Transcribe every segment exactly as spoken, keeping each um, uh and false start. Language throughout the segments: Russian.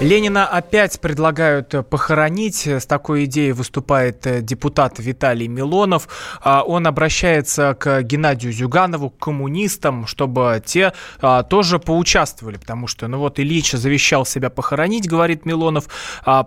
Ленина опять предлагают похоронить. С такой идеей выступает депутат Виталий Милонов. Он обращается к Геннадию Зюганову, к коммунистам, чтобы те тоже поучаствовали. Потому что, ну вот, Ильич завещал себя похоронить, говорит Милонов.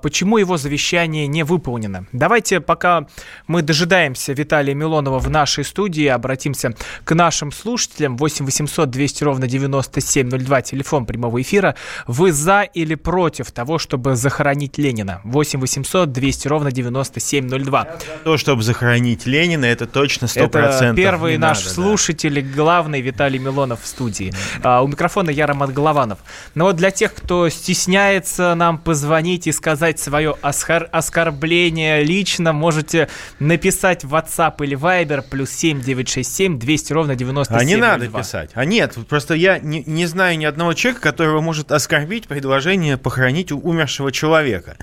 Почему его завещание не выполнено? Давайте, пока мы дожидаемся Виталия Милонова в нашей студии, обратимся к нашим слушателям. восемь восемьсот двести ровно девяносто семь ноль два, телефон прямого эфира. Вы за или против того, чтобы захоронить Ленина? восемь восемьсот двести ровно девяносто семь ноль два. То, чтобы захоронить Ленина, это точно сто процентов. Это первый наш надо, слушатель, да. Главный Виталий Милонов в студии. А, у микрофона я, Роман Голованов. Но вот для тех, кто стесняется нам позвонить и сказать свое оскор- оскорбление лично, можете написать в WhatsApp или Viber плюс семь девятьсот шестьдесят семь двести ровно девяносто семь ноль два. А не надо писать. А нет, просто я не, не знаю ни одного человека, которого может оскорбить предложение похоронить умершего человека.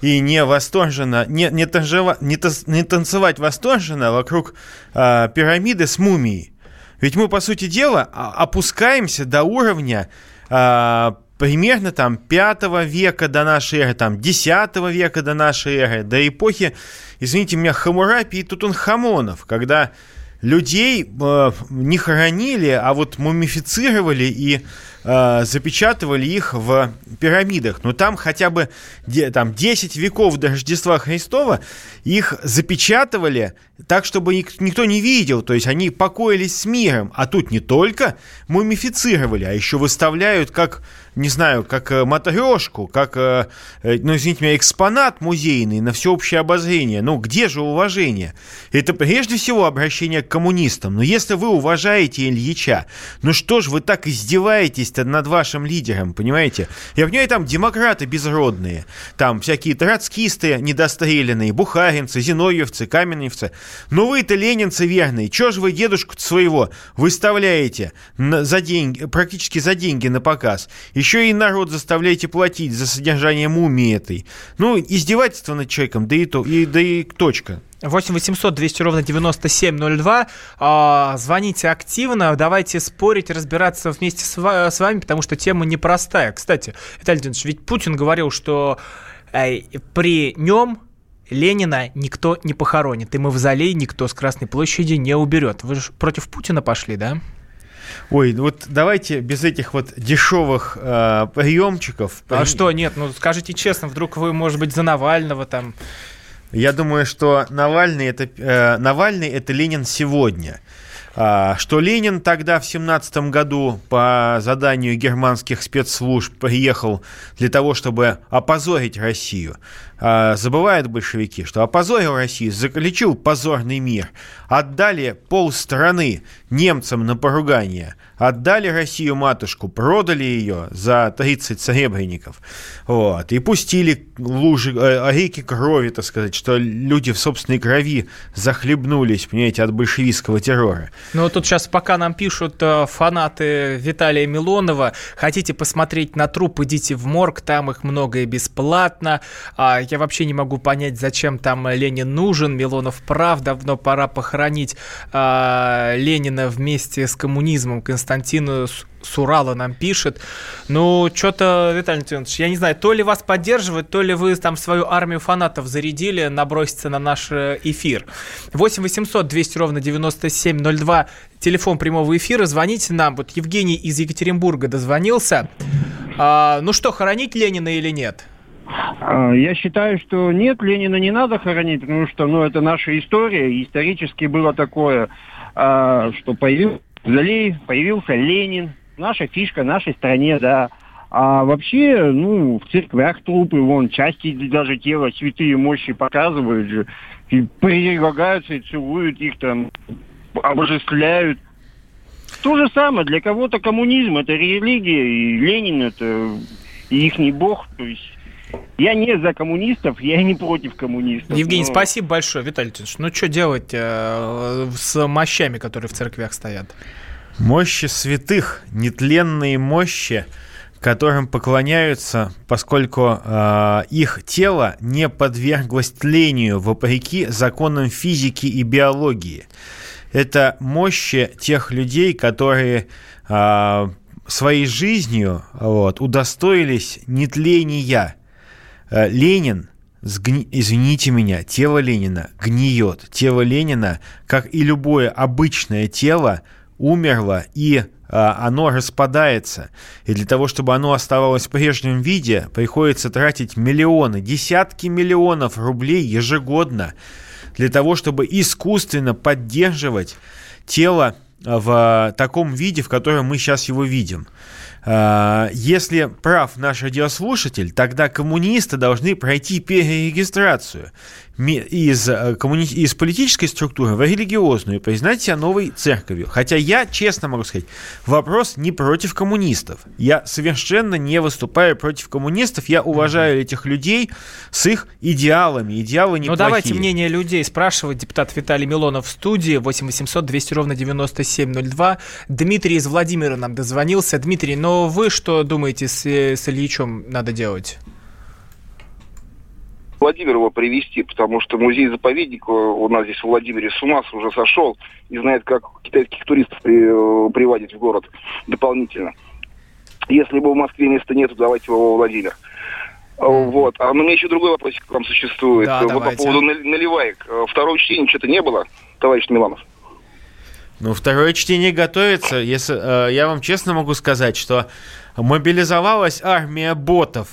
И не восторженно, не, не, танжева, не, тас, не танцевать восторженно вокруг э, пирамиды с мумией. Ведь мы, по сути дела, опускаемся до уровня э, примерно там пятого века до нашей эры, там десятого века до нашей эры, до эпохи, извините меня, Хаммурапи и Тутанхамонов, когда людей э, не хоронили, а вот мумифицировали и э, запечатывали их в пирамидах. Но там хотя бы де, там, десять веков до Рождества Христова их запечатывали так, чтобы ник- никто не видел. То есть они покоились с миром. А тут не только мумифицировали, а еще выставляют как, не знаю, как матрешку, как, э, ну, извините меня, экспонат музейный на всеобщее обозрение. Ну, где же уважение? Это прежде всего обращение к коммунистам. Но если вы уважаете Ильича, ну что ж вы так издеваетесь-то над вашим лидером, понимаете? Я понимаю, там демократы безродные, там всякие троцкисты недостреленные, бухаринцы, зиновьевцы, каменевцы. Но вы-то ленинцы верные. Чего же вы дедушку-то своего выставляете на, за деньги, практически за деньги на показ? Еще и народ заставляете платить за содержание мумии этой. Ну, издевательство над человеком, да и, то, и, да и точка. восемь восемьсот двести ровно девяносто семь ноль два. Звоните активно, давайте спорить, разбираться вместе с вами, потому что тема непростая. Кстати, Виталий Владимирович, ведь Путин говорил, что при нем Ленина никто не похоронит, и мавзолей никто с Красной площади не уберет. Вы же против Путина пошли, да? Ой, вот давайте без этих вот дешевых э, приемчиков. А что, нет, ну скажите честно, вдруг вы, может быть, за Навального там... Я думаю, что Навальный это, э, Навальный это Ленин сегодня. А, что Ленин тогда в семнадцатом году по заданию германских спецслужб приехал для того, чтобы опозорить Россию. А, забывают большевики, что опозорил Россию, заключил позорный мир, отдали полстраны немцам на поругание, отдали Россию-матушку, продали ее за тридцать серебряников, вот, и пустили лужи, реки крови, так сказать, что люди в собственной крови захлебнулись, понимаете, от большевистского террора. Ну вот тут сейчас пока нам пишут фанаты Виталия Милонова: хотите посмотреть на труп, идите в морг, там их много и бесплатно. Я вообще не могу понять, зачем там Ленин нужен. Милонов прав, давно пора похоронить э, Ленина вместе с коммунизмом. Константин Сурала нам пишет. Ну, что-то, Виталий Антонович, я не знаю, то ли вас поддерживают, то ли вы там свою армию фанатов зарядили наброситься на наш эфир. восемь восемьсот двести ровно девяносто семь ноль два, телефон прямого эфира, звоните нам. Вот Евгений из Екатеринбурга дозвонился. Э, ну что, хоронить Ленина или нет? Я считаю, что нет, Ленина не надо хоронить, потому что, ну, это наша история. Исторически было такое, что появился, появился Ленин, наша фишка в нашей стране, да. А вообще, ну, в церквях трупы, вон, части даже тела, святые мощи показывают же, и прилагаются, и целуют их там, обожествляют. То же самое, для кого-то коммунизм — это религия, и Ленин — это ихний бог, то есть... Я не за коммунистов, я и не против коммунистов. Евгений, но... спасибо большое. Виталий Тинович, ну что делать э, с мощами, которые в церквях стоят? Мощи святых, нетленные мощи, которым поклоняются, поскольку э, их тело не подверглось тлению, вопреки законам физики и биологии. Это мощи тех людей, которые... Э, своей жизнью вот, удостоились нетления. Ленин, сгни... извините меня, тело Ленина гниет. Тело Ленина, как и любое обычное тело, умерло, и а, оно распадается. И для того, чтобы оно оставалось в прежнем виде, приходится тратить миллионы, десятки миллионов рублей ежегодно для того, чтобы искусственно поддерживать тело в таком виде, в котором мы сейчас его видим. Если прав наш радиослушатель, тогда коммунисты должны пройти перерегистрацию из, коммуни... из политической структуры в религиозную и признать себя новой церковью. Хотя я, честно могу сказать, вопрос не против коммунистов. Я совершенно не выступаю против коммунистов. Я уважаю этих людей с их идеалами. Идеалы неплохие. Ну давайте мнение людей спрашивать. Депутат Виталий Милонов в студии. восемь восемьсот двести ровно девяносто семь ноль два. Дмитрий из Владимира нам дозвонился. Дмитрий, но вы что думаете, с, с Ильичом надо делать? Владимир его привезти, потому что музей-заповедник у нас здесь в Владимире с ума уже сошел и знает, как китайских туристов при, приводить в город дополнительно. Если его в Москве места нету, давайте его во Владимир. Вот. А но у меня еще другой вопросик там существует. Да, вот по поводу наливаек. Второго чтения что-то не было, товарищ Милонов? Ну, второе чтение готовится. Если, э, я вам честно могу сказать, что мобилизовалась армия ботов,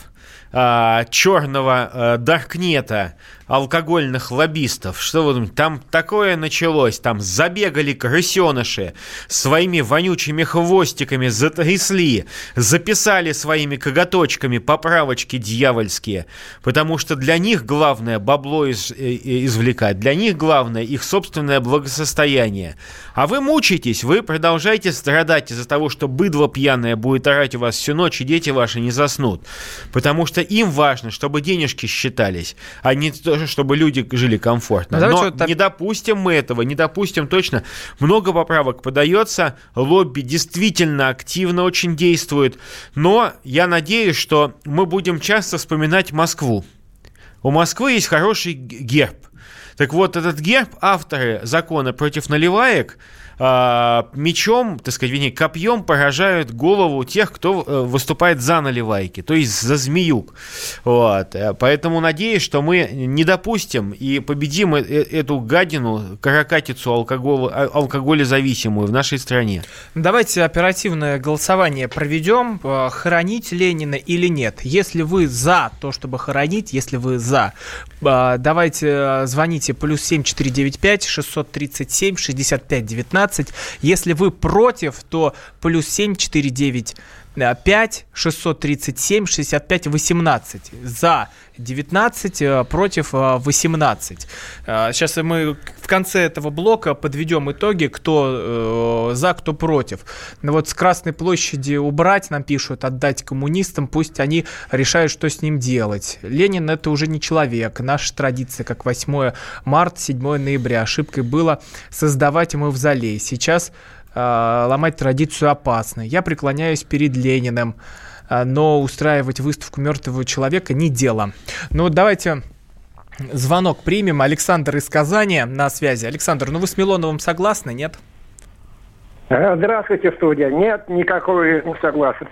черного даркнета, алкогольных лоббистов. Что вы думаете? Там такое началось. Там забегали крысеныши, своими вонючими хвостиками затрясли, записали своими коготочками поправочки дьявольские, потому что для них главное бабло из, извлекать, для них главное их собственное благосостояние. А вы мучаетесь, вы продолжаете страдать из-за того, что быдло пьяное будет орать у вас всю ночь, и дети ваши не заснут. Потому что им важно, чтобы денежки считались, а не то, чтобы люди жили комфортно. Но, Но там... не допустим мы этого, не допустим точно. Много поправок подается, лобби действительно активно очень действует. Но я надеюсь, что мы будем часто вспоминать Москву. У Москвы есть хороший герб. Так вот, этот герб авторы закона против наливаек мечом, так сказать, вернее, копьем поражают голову тех, кто выступает за наливайки, то есть за змеюк. Вот. Поэтому надеюсь, что мы не допустим и победим эту гадину, каракатицу алкоголь, алкоголезависимую в нашей стране. Давайте оперативное голосование проведем. Хоронить Ленина или нет? Если вы за то, чтобы хоронить, если вы за, давайте звоните плюс семь четыре девять пять шесть три семь шесть пять один девять. Если вы против, то плюс семь четыре девять пять шесть три семь шесть пять один восемь. За девятнадцать, против восемнадцать. Сейчас мы в конце этого блока подведем итоги, кто за, кто против. Но вот с Красной площади убрать, нам пишут, отдать коммунистам, пусть они решают, что с ним делать. Ленин — это уже не человек. Наша традиция, как восьмое марта, седьмое ноября. Ошибкой было создавать мавзолей. Сейчас ломать традицию опасно. Я преклоняюсь перед Лениным, но устраивать выставку мертвого человека не дело. Ну, давайте звонок примем. Александр из Казани на связи. Александр, ну вы с Милоновым согласны, нет? Здравствуйте, студия. Нет, никакого не согласен.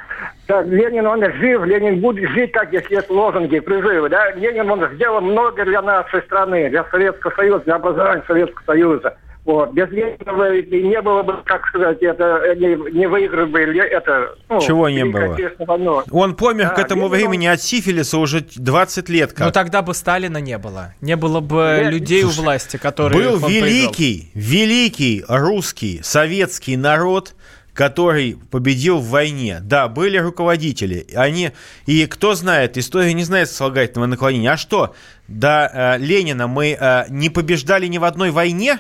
Так, Ленин, он жив, Ленин будет жить, так, если есть лозунги, призывы, да? Ленин, он сделал много для нашей страны, для Советского Союза, для образования Советского Союза. Вот. Без Ленина не было бы, как сказать, это не, не выиграл бы это... Ну, чего не было? Но... Он помер, да, к этому времени он... от сифилиса уже двадцать лет как. Ну тогда бы Сталина не было. Не было бы Нет. людей Слушай, у власти, которые... Был великий, великий русский, советский народ, который победил в войне. Да, были руководители. Они, и кто знает, история не знает сослагательного наклонения. А что, до э, Ленина мы э, не побеждали ни в одной войне?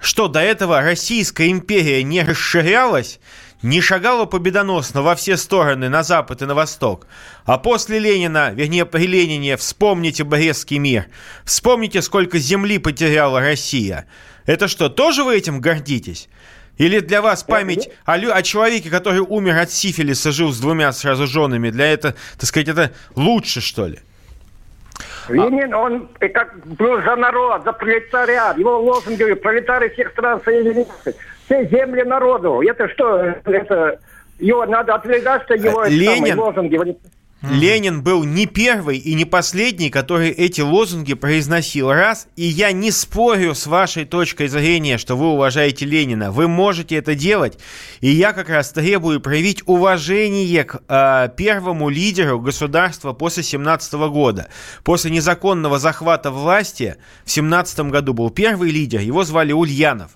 Что, до этого Российская империя не расширялась, не шагала победоносно во все стороны, на запад и на восток? А после Ленина, вернее, при Ленине, вспомните Брестский мир. Вспомните, сколько земли потеряла Россия. Это что, тоже вы этим гордитесь? Или для вас память о, о человеке, который умер от сифилиса, жил с двумя сразу женами, для этого, так сказать, это лучше, что ли? Ленин, он как был за народ, за пролетариат. Его лозунги: пролетарии всех стран соединяются. Все земли народу. Это что? Это, его надо отвлекать, что его Ленин... самые лозунги... Ленин был не первый и не последний, который эти лозунги произносил. Раз, и я не спорю с вашей точкой зрения, что вы уважаете Ленина. Вы можете это делать. И я как раз требую проявить уважение к э, первому лидеру государства после семнадцатого года. После незаконного захвата власти в семнадцатом году был первый лидер. Его звали Ульянов.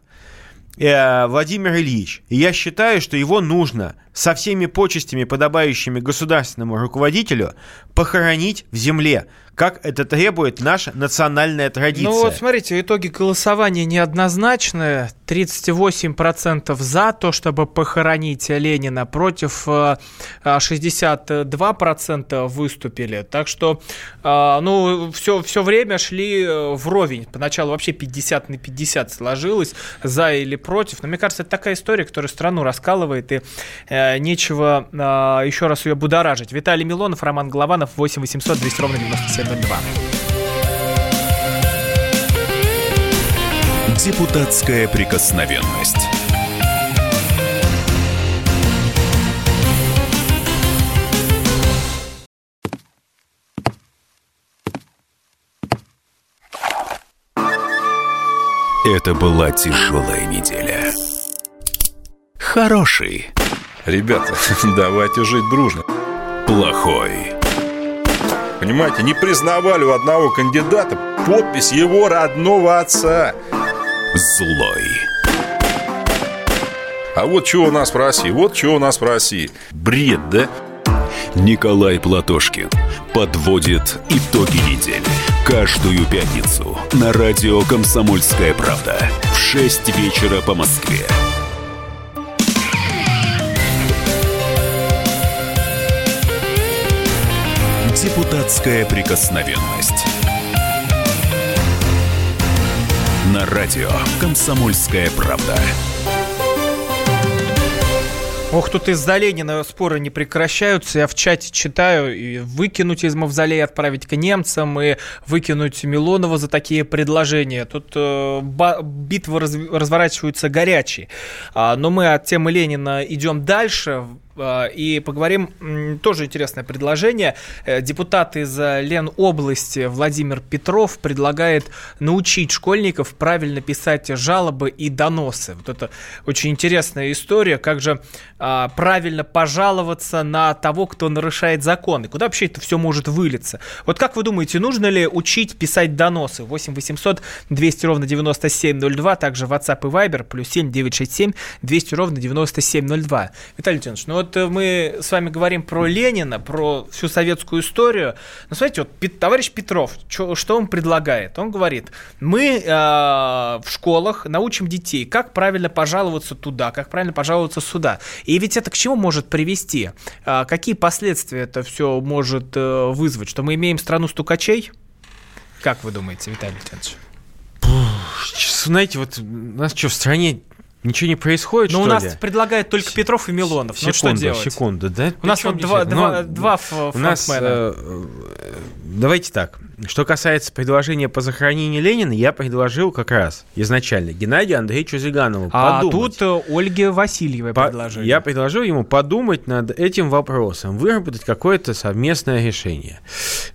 Владимир Ильич. И я считаю, что его нужно со всеми почестями, подобающими государственному руководителю, похоронить в земле, как это требует наша национальная традиция. Ну вот смотрите, итоги голосования неоднозначные. тридцать восемь процентов за то, чтобы похоронить Ленина, против шестьдесят два процента выступили. Так что, ну, все, все время шли вровень. Поначалу вообще пятьдесят на пятьдесят сложилось, за или против. Но мне кажется, это такая история, которая страну раскалывает, и э, нечего э, еще раз ее будоражить. Виталий Милонов, Роман Голованов, восемь восемьсот двести ровно девяносто семь ноль два. Депутатская прикосновенность. Это была тяжелая неделя. Хороший. Ребята, давайте жить дружно. Плохой. Понимаете, не признавали у одного кандидата подпись его родного отца. Злой. А вот что у нас в России, вот что у нас в России. Бред, да? Николай Платошкин подводит итоги недели. Каждую пятницу на радио «Комсомольская правда» в шесть вечера по Москве. Депутатская прикосновенность. На радио «Комсомольская правда». Ох, тут из-за Ленина споры не прекращаются. Я в чате читаю: и выкинуть из мавзолея, отправить к немцам, и выкинуть Милонова за такие предложения. Тут э, ба- битвы раз- разворачиваются горячие. А, но мы от темы Ленина идем дальше. И поговорим, тоже интересное предложение. Депутат из Ленобласти Владимир Петров предлагает научить школьников правильно писать жалобы и доносы. Вот это очень интересная история, как же а, правильно пожаловаться на того, кто нарушает закон, и куда вообще это все может вылиться. Вот как вы думаете, нужно ли учить писать доносы? восемь восемьсот двести ровно девяносто семь ноль два, также WhatsApp и Viber, плюс семь девятьсот шестьдесят семь двести ровно девяносто семь ноль два. Виталий Леонидович, ну вот мы с вами говорим про Ленина, про всю советскую историю. Но смотрите, вот товарищ Петров, чё, что он предлагает? Он говорит: мы э, в школах научим детей, как правильно пожаловаться туда, как правильно пожаловаться сюда. И ведь это к чему может привести? Э, какие последствия это все может э, вызвать? Что мы имеем страну стукачей? Как вы думаете, Виталий Леонидович? Знаете, вот у нас что, в стране... Ничего не происходит, но что ли? Ну, у нас предлагают только С- Петров и Милонов. Секунду, ну, что делать? Секунду, да? У нас вот два, два, два фронтмена. Э, давайте так. Что касается предложения по захоронению Ленина, я предложил как раз изначально Геннадию Андреевичу Зюганову а подумать. А тут Ольге Васильевой по- предложили. Я предложил ему подумать над этим вопросом, выработать какое-то совместное решение.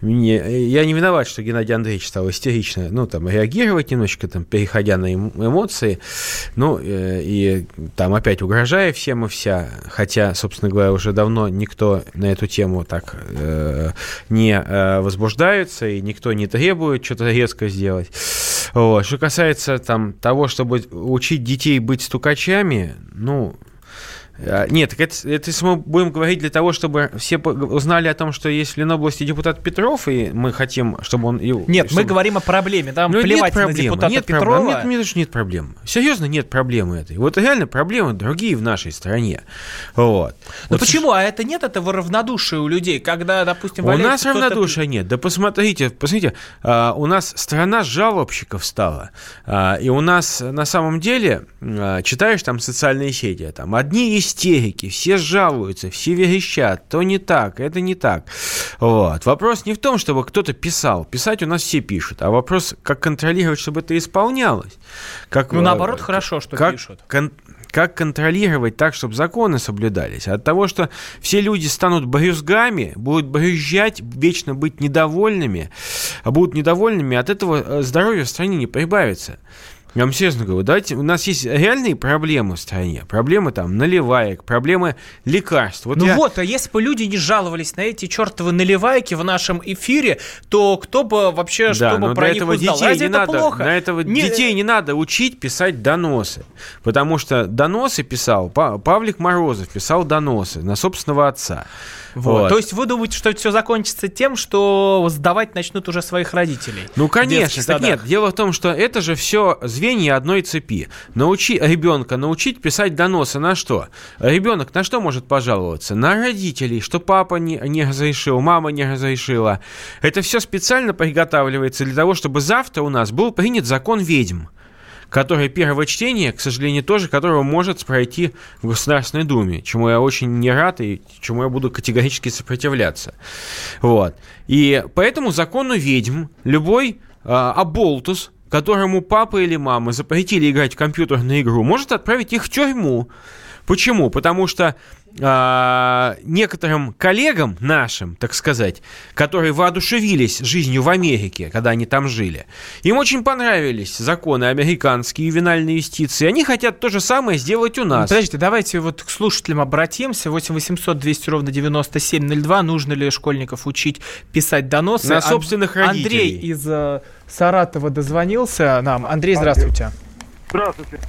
Мне, я не виноват, что Геннадий Андреевич стал истерично, ну, там, реагировать немножечко, там, переходя на эмоции. Ну, э, и там опять угрожая всем и вся, хотя, собственно говоря, уже давно никто на эту тему так э, не э, возбуждается, и никто не требует что-то резко сделать. Вот. Что касается там того, чтобы учить детей быть стукачами, ну... Нет, так это, это если мы будем говорить для того, чтобы все узнали о том, что есть в Ленобласти депутат Петров, и мы хотим, чтобы он... Нет, чтобы... мы говорим о проблеме, там ну, плевать на депутата нет Петрова. Проблем. Нет, мне даже нет проблем. Серьезно, нет проблемы этой. Вот реально проблемы другие в нашей стране. Вот. Но вот почему? С... А это нет этого равнодушия у людей, когда, допустим... У нас равнодушия нет. Да посмотрите, посмотрите, у нас страна жалобщиков стала. И у нас на самом деле, читаешь там социальные сети, там одни из истерики, все жалуются, все верещат, то не так, это не так. Вот. Вопрос не в том, чтобы кто-то писал. Писать у нас все пишут. А вопрос, как контролировать, чтобы это исполнялось. Как, ну, наоборот, э, хорошо, что как, пишут. Кон- как контролировать так, чтобы законы соблюдались. От того, что все люди станут брюзгами, будут брюзжать, вечно быть недовольными, будут недовольными, от этого здоровья в стране не прибавится. Я вам серьезно говорю, давайте, у нас есть реальные проблемы в стране, проблемы там наливаек, проблемы лекарств. Вот ну я... вот, а если бы люди не жаловались на эти чертовы наливайки в нашем эфире, то кто бы вообще, да, что бы про них узнал? Разве это надо, плохо? На этого не... детей не надо учить писать доносы, потому что доносы писал, Павлик Морозов писал доносы на собственного отца. Вот. Вот. То есть вы думаете, что это все закончится тем, что сдавать начнут уже своих родителей? Ну, конечно, так нет. Дело в том, что это же все звенья одной цепи. Научи ребенка научить писать доносы на что? Ребенок на что может пожаловаться? На родителей, что папа не, не разрешил, мама не разрешила. Это все специально приготавливается для того, чтобы завтра у нас был принят закон ведьм, который первое чтение, к сожалению, тоже, которого может пройти в Государственной Думе, чему я очень не рад и чему я буду категорически сопротивляться. Вот. И поэтому закону ведьм любой э, оболтус, которому папа или мама запретили играть в компьютерную игру, может отправить их в тюрьму. Почему? Потому что э, некоторым коллегам нашим, так сказать, которые воодушевились жизнью в Америке, когда они там жили, им очень понравились законы американские, ювенальные юстиции. Они хотят то же самое сделать у нас. Подождите, давайте вот к слушателям обратимся. восемь восемьсот двести ровно девяносто семь ноль два. Нужно ли школьников учить писать доносы? На собственных Ан- родителей. Андрей из э, Саратова дозвонился нам. Андрей, здравствуйте. Здравствуйте.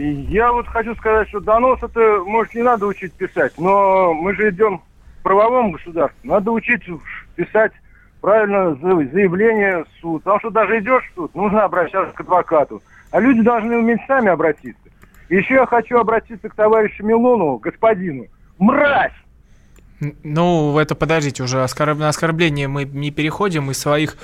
Я вот хочу сказать, что донос это, может, не надо учить писать, но мы же идем в правовом государстве. Надо учить писать правильно заявление в суд. Потому что даже идешь в суд, нужно обращаться к адвокату. А люди должны уметь сами обратиться. Еще я хочу обратиться к товарищу Милонову, господину. Мразь! Ну, это, подождите, уже оскорб... на оскорбление мы не переходим, и своих...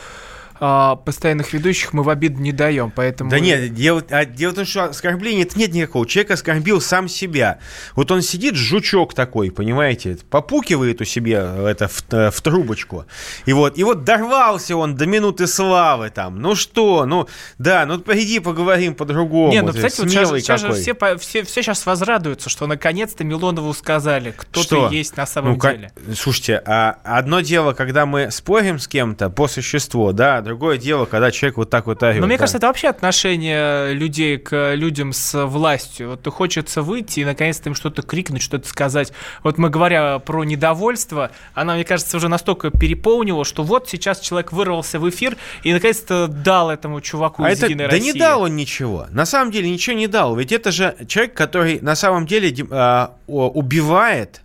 постоянных ведущих мы в обиду не даем, поэтому... Да нет, дело, дело в том, что оскорбление это нет никакого. Человек оскорбил сам себя. Вот он сидит, жучок такой, понимаете, попукивает у себя это в, в трубочку. И вот, и вот дорвался он до минуты славы там. Ну что, ну да, ну приди поговорим по-другому. Нет, ну, кстати, вот сейчас, сейчас же все, все, все сейчас возрадуются, что наконец-то Милонову сказали, кто что? Ты есть на самом ну, деле. Как... Слушайте, а одно дело, когда мы спорим с кем-то по существу, да, другое дело, когда человек вот так вот орёт. Но мне да. кажется, это вообще отношение людей к людям с властью. Вот хочется выйти и наконец-то им что-то крикнуть, что-то сказать. Вот мы говоря про недовольство, она, мне кажется, уже настолько переполнила, что вот сейчас человек вырвался в эфир и наконец-то дал этому чуваку а из это, Единой да России. Да не дал он ничего. На самом деле ничего не дал. Ведь это же человек, который на самом деле э, убивает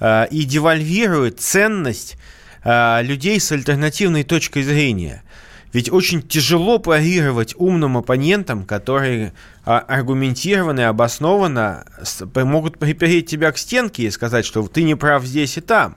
э, и девальвирует ценность э, людей с альтернативной точкой зрения. Ведь очень тяжело парировать умным оппонентам, которые а, аргументированно и обоснованно с, могут припереть тебя к стенке и сказать, что ты не прав здесь и там.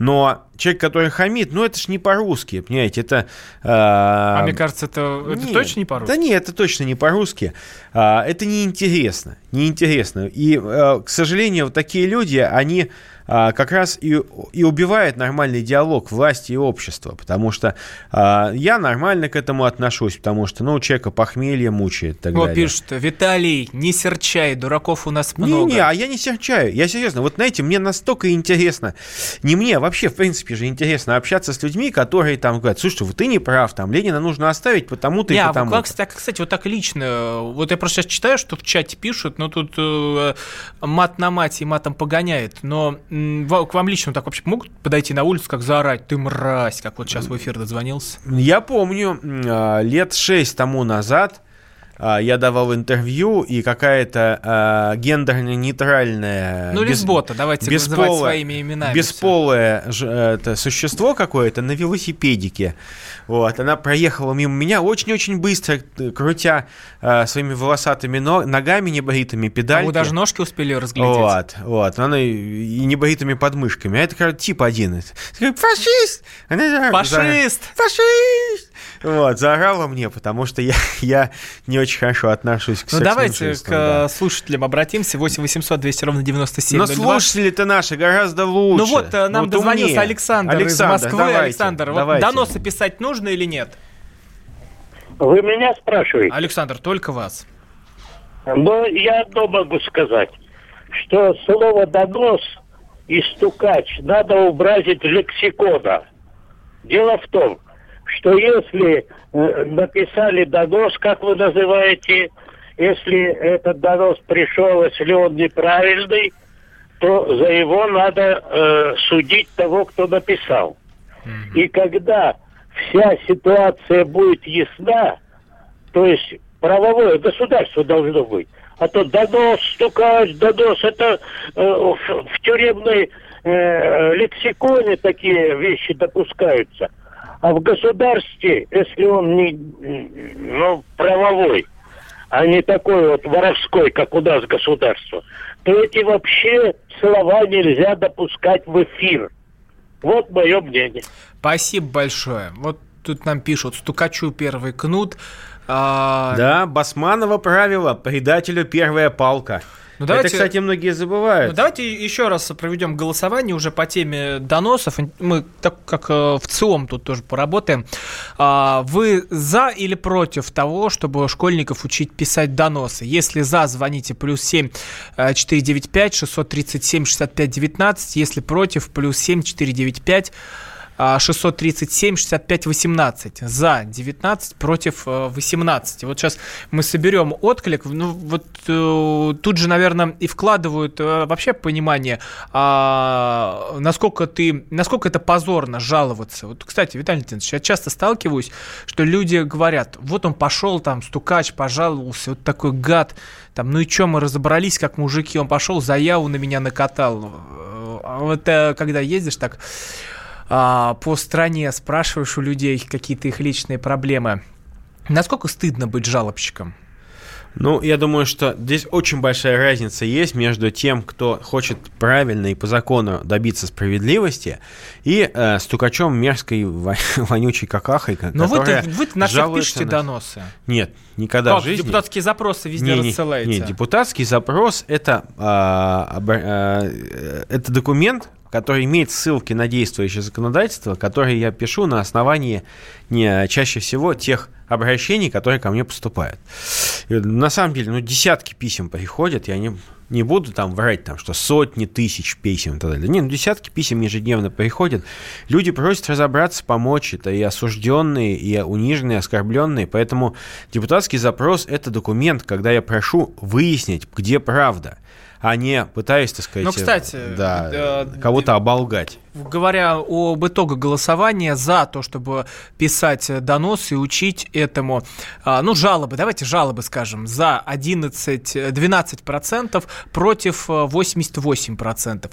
Но человек, который хамит, ну это ж не по-русски, понимаете, это... А, а мне кажется, это, это нет, точно не по-русски? Да нет, это точно не по-русски. А, это неинтересно, неинтересно. И, а, к сожалению, вот такие люди, они... как раз и, и убивает нормальный диалог власти и общества, потому что а, я нормально к этому отношусь, потому что, ну, человека похмелье мучает и так далее. О, пишет, Виталий, не серчай, дураков у нас много. Не-не, а я не серчаю, я серьезно, вот знаете, мне настолько интересно, не мне, вообще, в принципе же интересно общаться с людьми, которые там говорят, слушай, вот ты не прав, там, Ленина нужно оставить, потому-то не, и потому-то. Не, а как, кстати, вот так лично, вот я просто сейчас читаю, что в чате пишут, но тут э, мат на мате и матом погоняет, но... К вам лично так вообще могут подойти на улицу, как заорать, ты мразь, как вот сейчас в эфир дозвонился? Я помню, лет шесть тому назад я давал интервью, и какая-то э, гендерно-нейтральная... Ну, лесбота, без, давайте бесполая, называть своими именами. Бесполое это, существо какое-то на велосипедике. Вот, она проехала мимо меня очень-очень быстро, крутя э, своими волосатыми ногами, небритыми, педальками. А вы даже ножки успели разглядеть. Вот, вот. Она и небритыми подмышками. А это, короче, тип один. Фашист! Она, Фашист! За... Фашист! Вот, заорала мне, потому что я, я не очень... очень хорошо отношусь к ну, сексуальным давайте женствам, к да. слушателям обратимся. восемь восемьсот двести ровно девяносто семь. Но слушатели-то наши гораздо лучше. Ну вот, нам вот дозвонился умнее. Александр, Александр из Москвы. Давайте, Александр, вот давайте. Доносы писать нужно или нет? Вы меня спрашиваете? Александр, только вас. Ну, я одно могу сказать, что слово «донос» и «стукач» надо убрать из лексикона. Дело в том, что если написали донос, как вы называете, если этот донос пришел, если он неправильный, то за его надо э, судить того, кто написал. Mm-hmm. И когда вся ситуация будет ясна, то есть правовое государство должно быть, а то донос, стукач, донос, это э, в, в тюремной э, лексиконе такие вещи допускаются. А в государстве, если он не ну, правовой, а не такой вот воровской, как у нас государство, то эти вообще слова нельзя допускать в эфир. Вот мое мнение. Спасибо большое. Вот тут нам пишут: стукачу первый кнут. А... Да, Басманова правило, предателю первая палка. Ну, давайте, это, кстати, многие забывают. Ну, давайте еще раз проведем голосование уже по теме доносов. Мы так как в ЦИОМ тут тоже поработаем. Вы за или против того, чтобы школьников учить писать доносы? Если за, звоните плюс семь четыре девять пять шесть три семь шесть пять один девять. Если против, плюс семь четыре девять пять шесть три семь шесть пять один восемь. За девятнадцать, против восемнадцать. Вот сейчас мы соберем отклик. Ну, вот э, тут же, наверное, и вкладывают э, вообще понимание, э, насколько ты, насколько это позорно жаловаться. Вот, кстати, Виталий Леонидович, я часто сталкиваюсь, что люди говорят: вот он пошел там, стукач, пожаловался, вот такой гад. Там, ну и что, мы разобрались, как мужики, он пошел, заяву на меня накатал. Вот э, когда ездишь так... по стране, спрашиваешь у людей какие-то их личные проблемы. Насколько стыдно быть жалобщиком? Ну, я думаю, что здесь очень большая разница есть между тем, кто хочет правильно и по закону добиться справедливости, и э, стукачом мерзкой вонючей какахой, которая жалуется. Ну, вы-то на всех пишете доносы. Нет, никогда как, в жизни. Депутатские запросы везде не, рассылаете. Нет, не, депутатский запрос – это, э, э, это документ, который имеет ссылки на действующее законодательство, которые я пишу на основании не, чаще всего тех обращений, которые ко мне поступают. И на самом деле, ну, десятки писем приходят, я не, не буду там врать, там, что сотни тысяч писем и так далее. Нет, ну, десятки писем ежедневно приходят. Люди просят разобраться, помочь. Это и осужденные, и униженные, и оскорбленные. Поэтому депутатский запрос – это документ, когда я прошу выяснить, где правда, а не пытаюсь, так сказать, ну, кстати, да, э, кого-то оболгать. Говоря об итогах голосования за то, чтобы писать доносы и учить этому, э, ну, жалобы, давайте жалобы скажем, за одиннадцать, двенадцать процентов, против восемьдесят восемь процентов.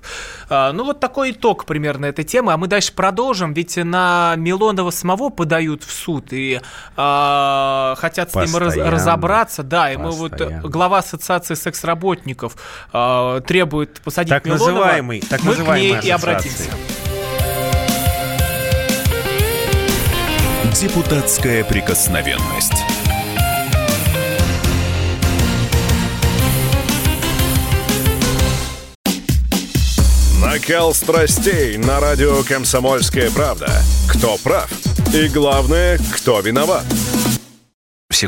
Э, ну, вот такой итог примерно этой темы, а мы дальше продолжим, ведь на Милонова самого подают в суд и э, хотят постоянно с ним раз, разобраться, да, и постоянно. Мы вот, глава ассоциации секс-работников э, требует посадить так Милонова, называемый, так мы к ней ассоциации. И обратимся. Депутатская прикосновенность. Накал страстей на радио «Комсомольская правда». Кто прав? И главное, кто виноват? Все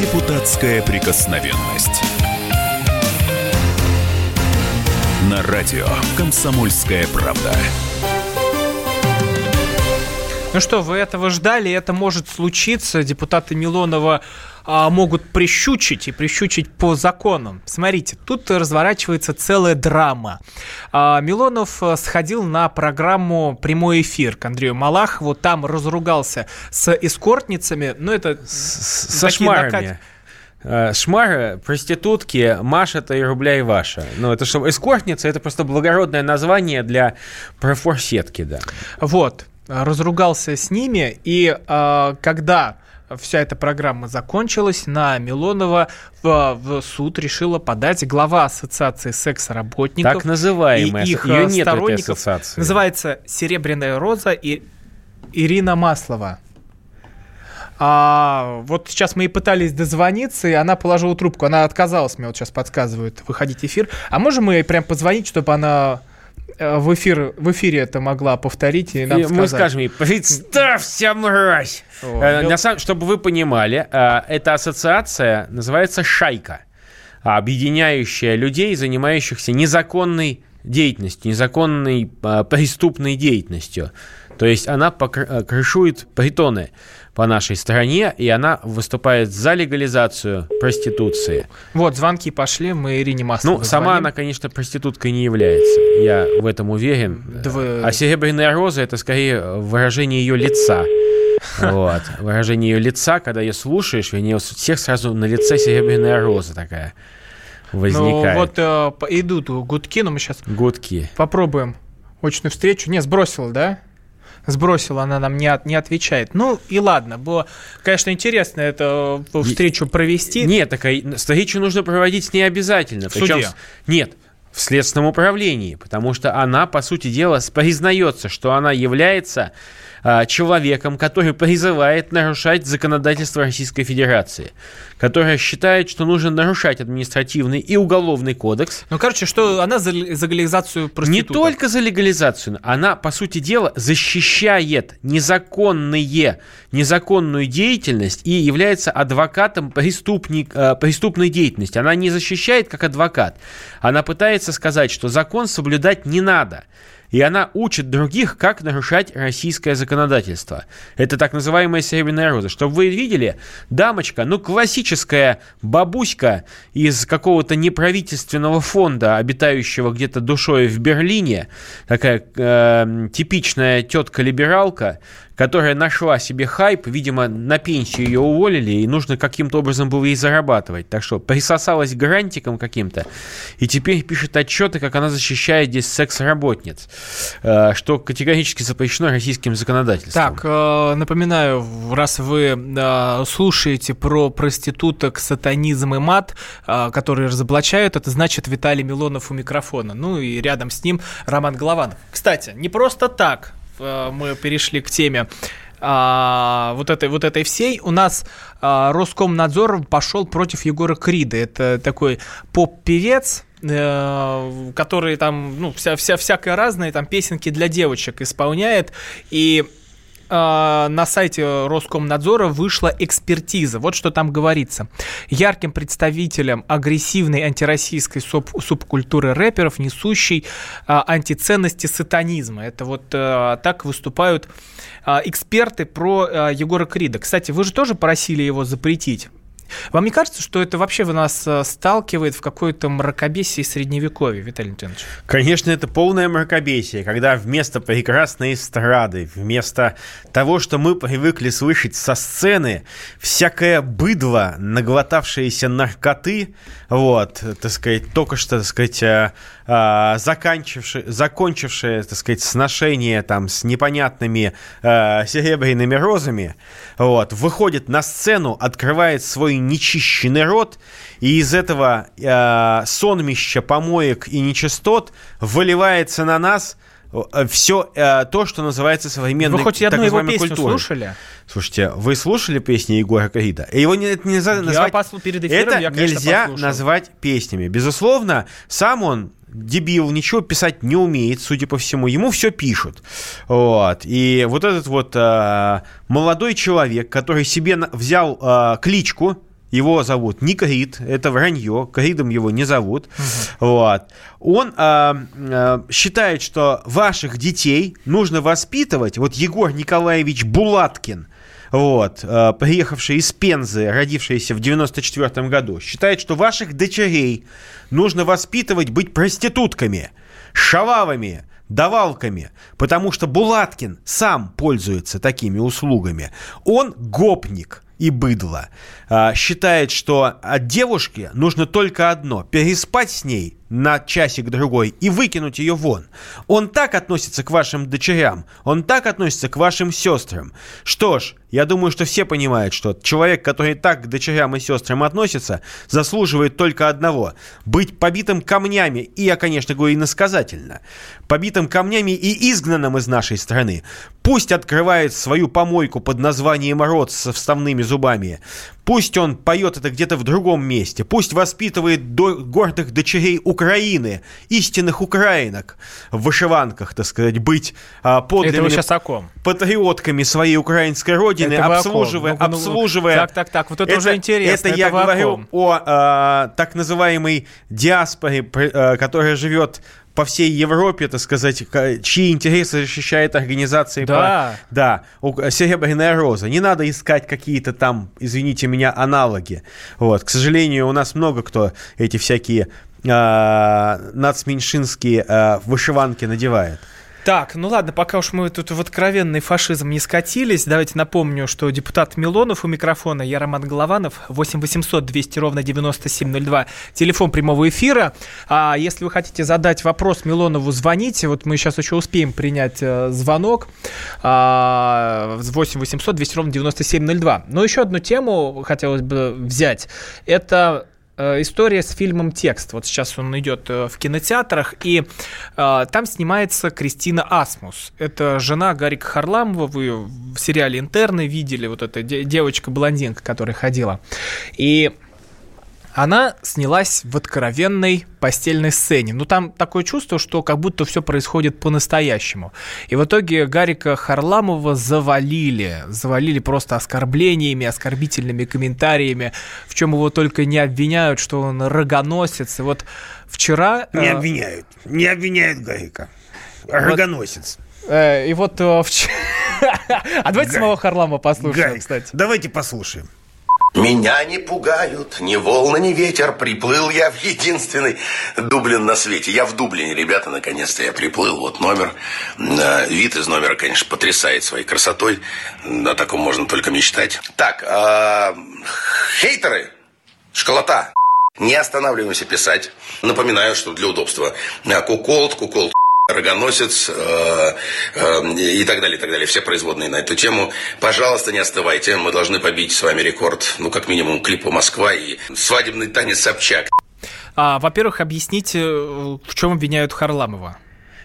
Депутатская прикосновенность. На радио «Комсомольская правда». Ну что, вы этого ждали, это может случиться. Депутаты Милонова а, могут прищучить, и прищучить по законам. Смотрите, тут разворачивается целая драма. А, Милонов сходил на программу «Прямой эфир» к Андрею Малахову, там разругался с эскортницами, ну это... Со шмарами. Накат... Шмары, проститутки, Маша-то и рубля и ваша. Ну, это что, эскортница, это просто благородное название для профорсетки, да. Вот. Разругался с ними, и э, когда вся эта программа закончилась, на Милонова в, в суд решила подать глава ассоциации секс-работников. Так называемая, и их ее нет, сторонников, этой ассоциации. Называется «Серебряная Роза» и Ирина Маслова. А вот сейчас мы и пытались дозвониться, и она положила трубку. Она отказалась, мне вот сейчас подсказывают, выходить в эфир. А можем мы ей прям позвонить, чтобы она... В, эфир, в эфире это могла повторить и нам и сказать. Мы скажем ей, представься, мразь! О, э, на самом, чтобы вы понимали, э, эта ассоциация называется «Шайка», объединяющая людей, занимающихся незаконной деятельностью, незаконной э, преступной деятельностью. То есть она покр- крышует притоны по нашей стране, и она выступает за легализацию проституции. Вот, звонки пошли, мы Ирине Масловой Ну, сама звоним. Она, конечно, проституткой не является, я в этом уверен. Да вы... А «Серебряная роза» — это скорее выражение ее лица. Вот, выражение ее лица, когда ее слушаешь, вернее, у всех сразу на лице «Серебряная роза» такая возникает. Ну, вот э, идут гудки, но мы сейчас гудки. Попробуем очную встречу. Не, сбросила, да? Сбросила, она нам не, от, не отвечает. Ну и ладно, было, конечно, интересно эту встречу провести. Нет, такая встречу нужно проводить с ней обязательно. В Причем, суде? Нет, в Следственном управлении, потому что она, по сути дела, признается, что она является а, человеком, который призывает нарушать законодательство Российской Федерации, которая считает, что нужно нарушать административный и уголовный кодекс. Ну, короче, что она за, за легализацию проституток. Не только за легализацию, она, по сути дела, защищает незаконные, незаконную деятельность и является адвокатом преступник, преступной деятельности. Она не защищает как адвокат, она пытается сказать, что закон соблюдать не надо. И она учит других, как нарушать российское законодательство. Это так называемая «Серебряная роза». Чтобы вы видели, дамочка, ну классическая бабуська из какого-то неправительственного фонда, обитающего где-то душой в Берлине, такая э, типичная тетка-либералка, которая нашла себе хайп, видимо, на пенсию ее уволили, и нужно каким-то образом было ей зарабатывать. Так что присосалась грантиком каким-то, и теперь пишет отчеты, как она защищает здесь секс-работниц, что категорически запрещено российским законодательством. Так, напоминаю, раз вы слушаете про проституток, сатанизм и мат, которые разоблачают, это значит Виталий Милонов у микрофона. Ну и рядом с ним Роман Голованов. Кстати, не просто так мы перешли к теме а, вот, этой, вот этой всей. У нас а, Роскомнадзор пошел против Егора Крида. Это такой поп-певец, э, который там ну, вся, вся, всякое разное, там песенки для девочек исполняет. И э, на сайте Роскомнадзора вышла экспертиза. Вот что там говорится. Ярким представителем агрессивной антироссийской суб- субкультуры рэперов, несущей а, антиценности сатанизма. Это вот а, так выступают а, эксперты про а, Егора Крида. Кстати, вы же тоже просили его запретить. Вам не кажется, что это вообще нас сталкивает в какое-то мракобесие средневековья, Виталий Антонович? Конечно, это полное мракобесие, когда вместо прекрасной эстрады, вместо того, что мы привыкли слышать со сцены, всякое быдло, наглотавшиеся наркоты, вот, так сказать, только что, так сказать, заканчившие, закончившие, так сказать, сношение там с непонятными э, серебряными розами, вот, выходит на сцену, открывает свой нечищенный рот, и из этого э, сонмища помоек и нечистот выливается на нас все э, то, что называется современной культурой. Вы хоть одну его песню культурой. Слушали? Слушайте, вы слушали песни Егора Крида? Его не, это нельзя я назвать... Пос... Перед эфиром это я, конечно, нельзя послушал. Назвать песнями. Безусловно, сам он дебил, ничего писать не умеет, судя по всему. Ему все пишут. Вот. И вот этот вот э, молодой человек, который себе взял э, кличку его зовут не Крид, это вранье, Кридом его не зовут. Угу. Вот. Он э, э, считает, что ваших детей нужно воспитывать. Вот Егор Николаевич Булаткин, вот, э, приехавший из Пензы, родившийся в девяносто четвёртом году, считает, что ваших дочерей нужно воспитывать быть проститутками, шалавами, давалками, потому что Булаткин сам пользуется такими услугами. Он гопник и быдло. А, считает, что от девушки нужно только одно – переспать с ней на часик-другой и выкинуть ее вон. Он так относится к вашим дочерям, он так относится к вашим сестрам. Что ж, я думаю, что все понимают, что человек, который так к дочерям и сестрам относится, заслуживает только одного – быть побитым камнями, и я, конечно, говорю иносказательно, побитым камнями и изгнанным из нашей страны. Пусть открывает свою помойку под названием «Род» со вставными зубами. Пусть он поет это где-то в другом месте. Пусть воспитывает до... гордых дочерей Украины, истинных украинок в вышиванках, так сказать, быть а, подлинными патриотками своей украинской родины, это обслуживая... Ну, ну, обслуживая... Так, так, так, вот это, это уже интересно. Это, это я это говорю о а, так называемой диаспоре, а, которая живет по всей Европе, так сказать, чьи интересы защищает организация, да. По, да, «Серебряная роза». Не надо искать какие-то там, извините меня, аналоги. Вот. К сожалению, у нас много кто эти всякие э, нацменьшинские э, вышиванки надевает. Так, ну ладно, пока уж мы тут в откровенный фашизм не скатились, давайте напомню, что депутат Милонов у микрофона, я Роман Голованов, восемь восемьсот двести ровно девяносто семь ноль два, телефон прямого эфира. А если вы хотите задать вопрос Милонову, звоните, вот мы сейчас еще успеем принять э, звонок, а, восемь восемьсот двести ровно девяносто семь ноль два. Но еще одну тему хотелось бы взять, это... история с фильмом «Текст». Вот сейчас он идет в кинотеатрах, и э, там снимается Кристина Асмус. Это жена Гарика Харламова. Вы в сериале «Интерны» видели, вот эта девочка-блондинка, которая ходила. И она снялась в откровенной постельной сцене. Ну, там такое чувство, что как будто все происходит по-настоящему. И в итоге Гарика Харламова завалили. Завалили просто оскорблениями, оскорбительными комментариями, в чем его только не обвиняют, что он рогоносец. И вот вчера... Не обвиняют. Не обвиняют Гарика. Рогоносец. Вот, э, и вот... Э, вч... А давайте самого Харламова послушаем, кстати. Давайте послушаем. Меня не пугают ни волны, ни ветер. Приплыл я в единственный Дублин на свете. Я в Дублине, ребята, наконец-то я приплыл. Вот номер. Вид из номера, конечно, потрясает своей красотой. О таком можно только мечтать. Так, хейтеры, школота, не останавливаемся писать. Напоминаю, что для удобства. Куколт, куколт. Рогоносец э, э, и так далее, и так далее. Все производные на эту тему. Пожалуйста, не остывайте. Мы должны побить с вами рекорд. Ну, как минимум, клипа «Москва» и свадебный танец Собчак. А, во-первых, объясните, в чем обвиняют Харламова.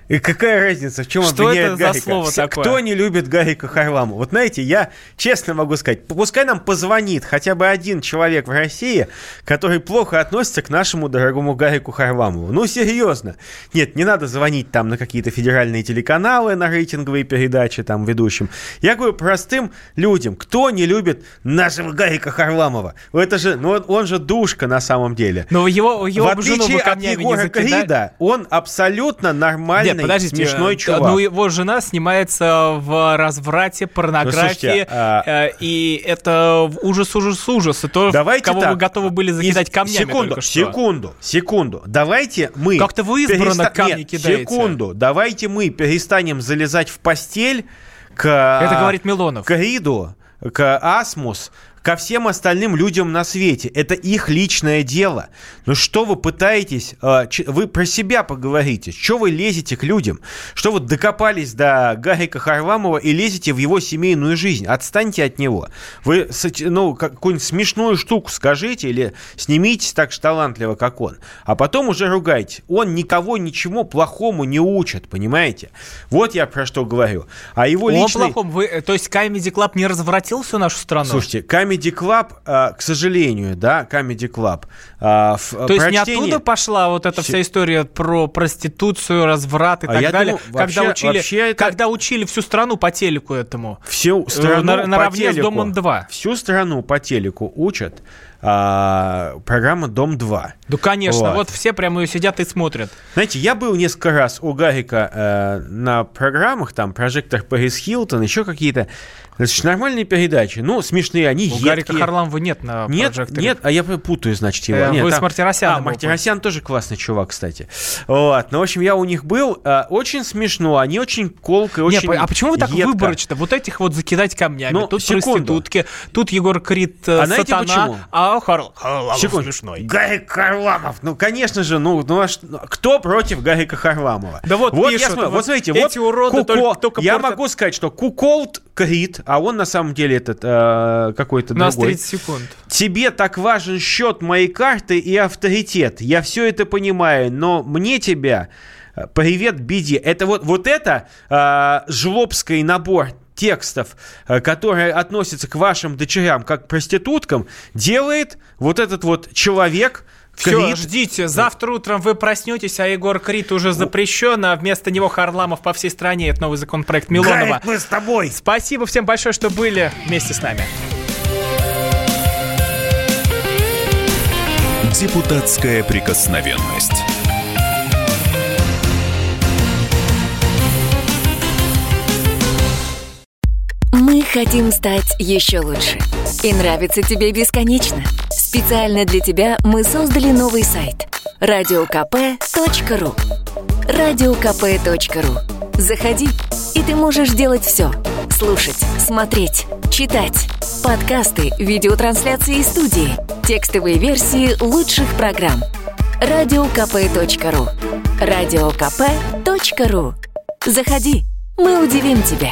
И какая разница, в чем что обвиняют Гарика? Кто не любит Гарика Харламова? Вот знаете, я честно могу сказать, пускай нам позвонит хотя бы один человек в России, который плохо относится к нашему дорогому Гарику Харламову. Ну, серьезно. Нет, не надо звонить там на какие-то федеральные телеканалы, на рейтинговые передачи там ведущим. Я говорю простым людям, кто не любит нашего Гарика Харламова? Это же, ну, он же душка на самом деле. Но его, его в отличие от Егора Крида, он абсолютно нормальный. Нет, подождите, смешной чувак. Ну, его жена снимается в разврате, порнографии, ну, слушайте, а... и это ужас, ужас, ужас. И то, давайте кого так. Вы готовы были закидать и... камнями секунду, только что. Секунду, секунду. Давайте мы... Как-то вы избранно переста... камни Нет, кидаете. Секунду. Давайте мы перестанем залезать в постель к... Это говорит Милонов. К Риду, к Асмус, ко всем остальным людям на свете. Это их личное дело. Но что вы пытаетесь... Вы про себя поговорите. Что вы лезете к людям? Что вы докопались до Гарика Харламова и лезете в его семейную жизнь? Отстаньте от него. Вы, ну, какую-нибудь смешную штуку скажите или снимитесь так же талантливо, как он. А потом уже ругайте. Он никого ничему плохому не учит, понимаете? Вот я про что говорю. А его личный... Он плохом. Вы... То есть Comedy Club не развратил всю нашу страну? Слушайте, Comedy Comedy Club, к сожалению, да, Comedy Club. То прочтение... есть не оттуда пошла вот эта вся история про проституцию, разврат и так я далее, думаю, когда, вообще, учили, вообще это... когда учили всю страну по телеку этому. Всю страну на, наравне по телеку. С Домом два. Всю страну по телеку учат. А, программа «Дом два». Да, конечно, вот, вот все прямо ее сидят и смотрят. Знаете, я был несколько раз у Гарика э, на программах, там, «Прожекторперисхилтон», еще какие-то, значит, нормальные передачи. Ну, смешные они, у едкие. У Гарика Харламова нет на «Прожекторе». Нет, нет, а я путаю, значит, его. Э, нет, вы там... с Мартиросяном. А, Мартиросян тоже классный чувак, кстати. Вот, ну, в общем, я у них был. Э, очень смешно, они очень колко, очень едко. А почему вы так едко. Выборочно? Вот этих вот закидать камнями. Ну, тут секунду. Проститутки, тут Егор Крид, э, а сатана. А Хар... Харламов секунду. Смешной. Гарик Харламов. Ну, конечно же, ну, ну а что... кто против Гарика Харламова? Да вот, вот пишут. Я смотрю, вот, вот смотрите, эти вот уроды кукол... только Я портят... могу сказать, что куколд Крид, а он на самом деле этот э, какой-то другой. У нас тридцать секунд. Тебе так важен счет моей карты и авторитет. Я все это понимаю, но мне тебя... Привет, беде. Это вот, вот это э, жлобский набор текстов, которые относятся к вашим дочерям как к проституткам, делает вот этот вот человек... Все, Крид. Ждите, завтра утром вы проснетесь, а Егор Крид уже запрещен, а вместо него Харламов по всей стране. Это новый законопроект Милонова. Гарик, мы с тобой! Спасибо всем большое, что были вместе с нами. Депутатская прикосновенность. Мы хотим стать еще лучше. И нравится тебе бесконечно. Специально для тебя мы создали новый сайт радио кп точка ру. радио кп точка ру. Заходи, и ты можешь делать все: слушать, смотреть, читать, подкасты, видеотрансляции из студии, текстовые версии лучших программ. радио кп точка ру. радио кп точка ру. Заходи, мы удивим тебя.